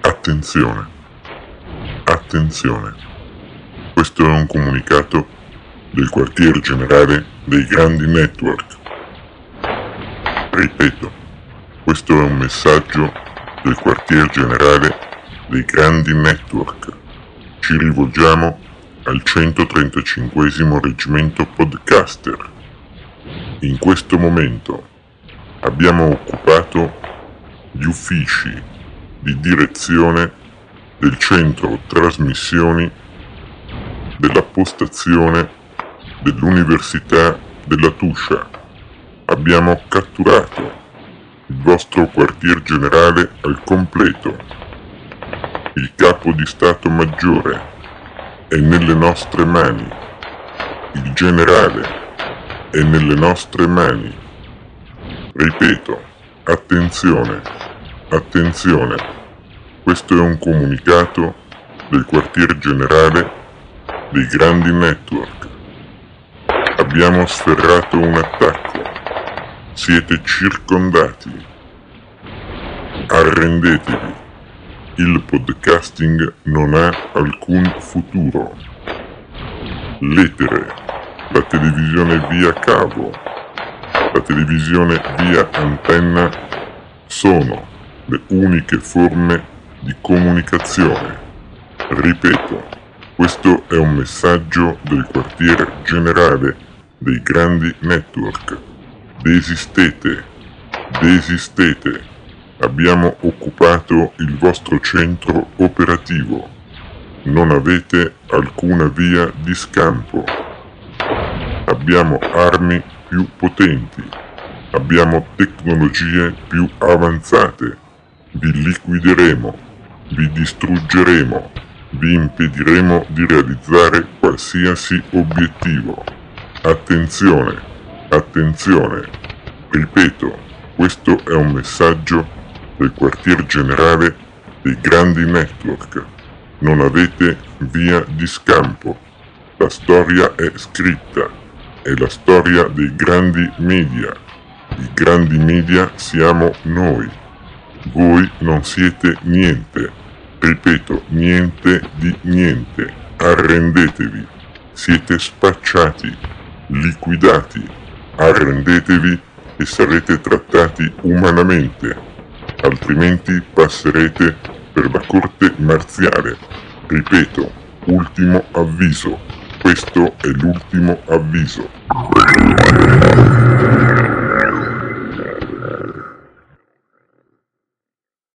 Attenzione, attenzione, questo è un comunicato del quartier generale dei grandi network. Ripeto, questo è un messaggio del quartier generale dei grandi network. Ci rivolgiamo al 135° reggimento podcaster. In questo momento abbiamo occupato gli uffici di direzione del centro trasmissioni della postazione dell'Università della Tuscia. Abbiamo catturato il vostro quartier generale al completo. Il capo di Stato Maggiore è nelle nostre mani. Il generale è nelle nostre mani. Ripeto, attenzione. Attenzione, questo è un comunicato del quartier generale dei grandi network. Abbiamo sferrato un attacco. Siete circondati. Arrendetevi. Il podcasting non ha alcun futuro. L'etere, la televisione via cavo, la televisione via antenna sono le uniche forme di comunicazione. Ripeto, questo è un messaggio del quartier generale dei grandi network. Desistete, desistete. Abbiamo occupato il vostro centro operativo. Non avete alcuna via di scampo. Abbiamo armi più potenti. Abbiamo tecnologie più avanzate. Vi liquideremo, vi distruggeremo, vi impediremo di realizzare qualsiasi obiettivo. Attenzione, attenzione, ripeto, questo è un messaggio del quartier generale dei grandi network. Non avete via di scampo. La storia è scritta, è la storia dei grandi media. I grandi media siamo noi. Voi non siete niente, ripeto, niente di niente. Arrendetevi, siete spacciati, liquidati. Arrendetevi e sarete trattati umanamente, altrimenti passerete per la corte marziale. Ripeto, ultimo avviso, questo è l'ultimo avviso.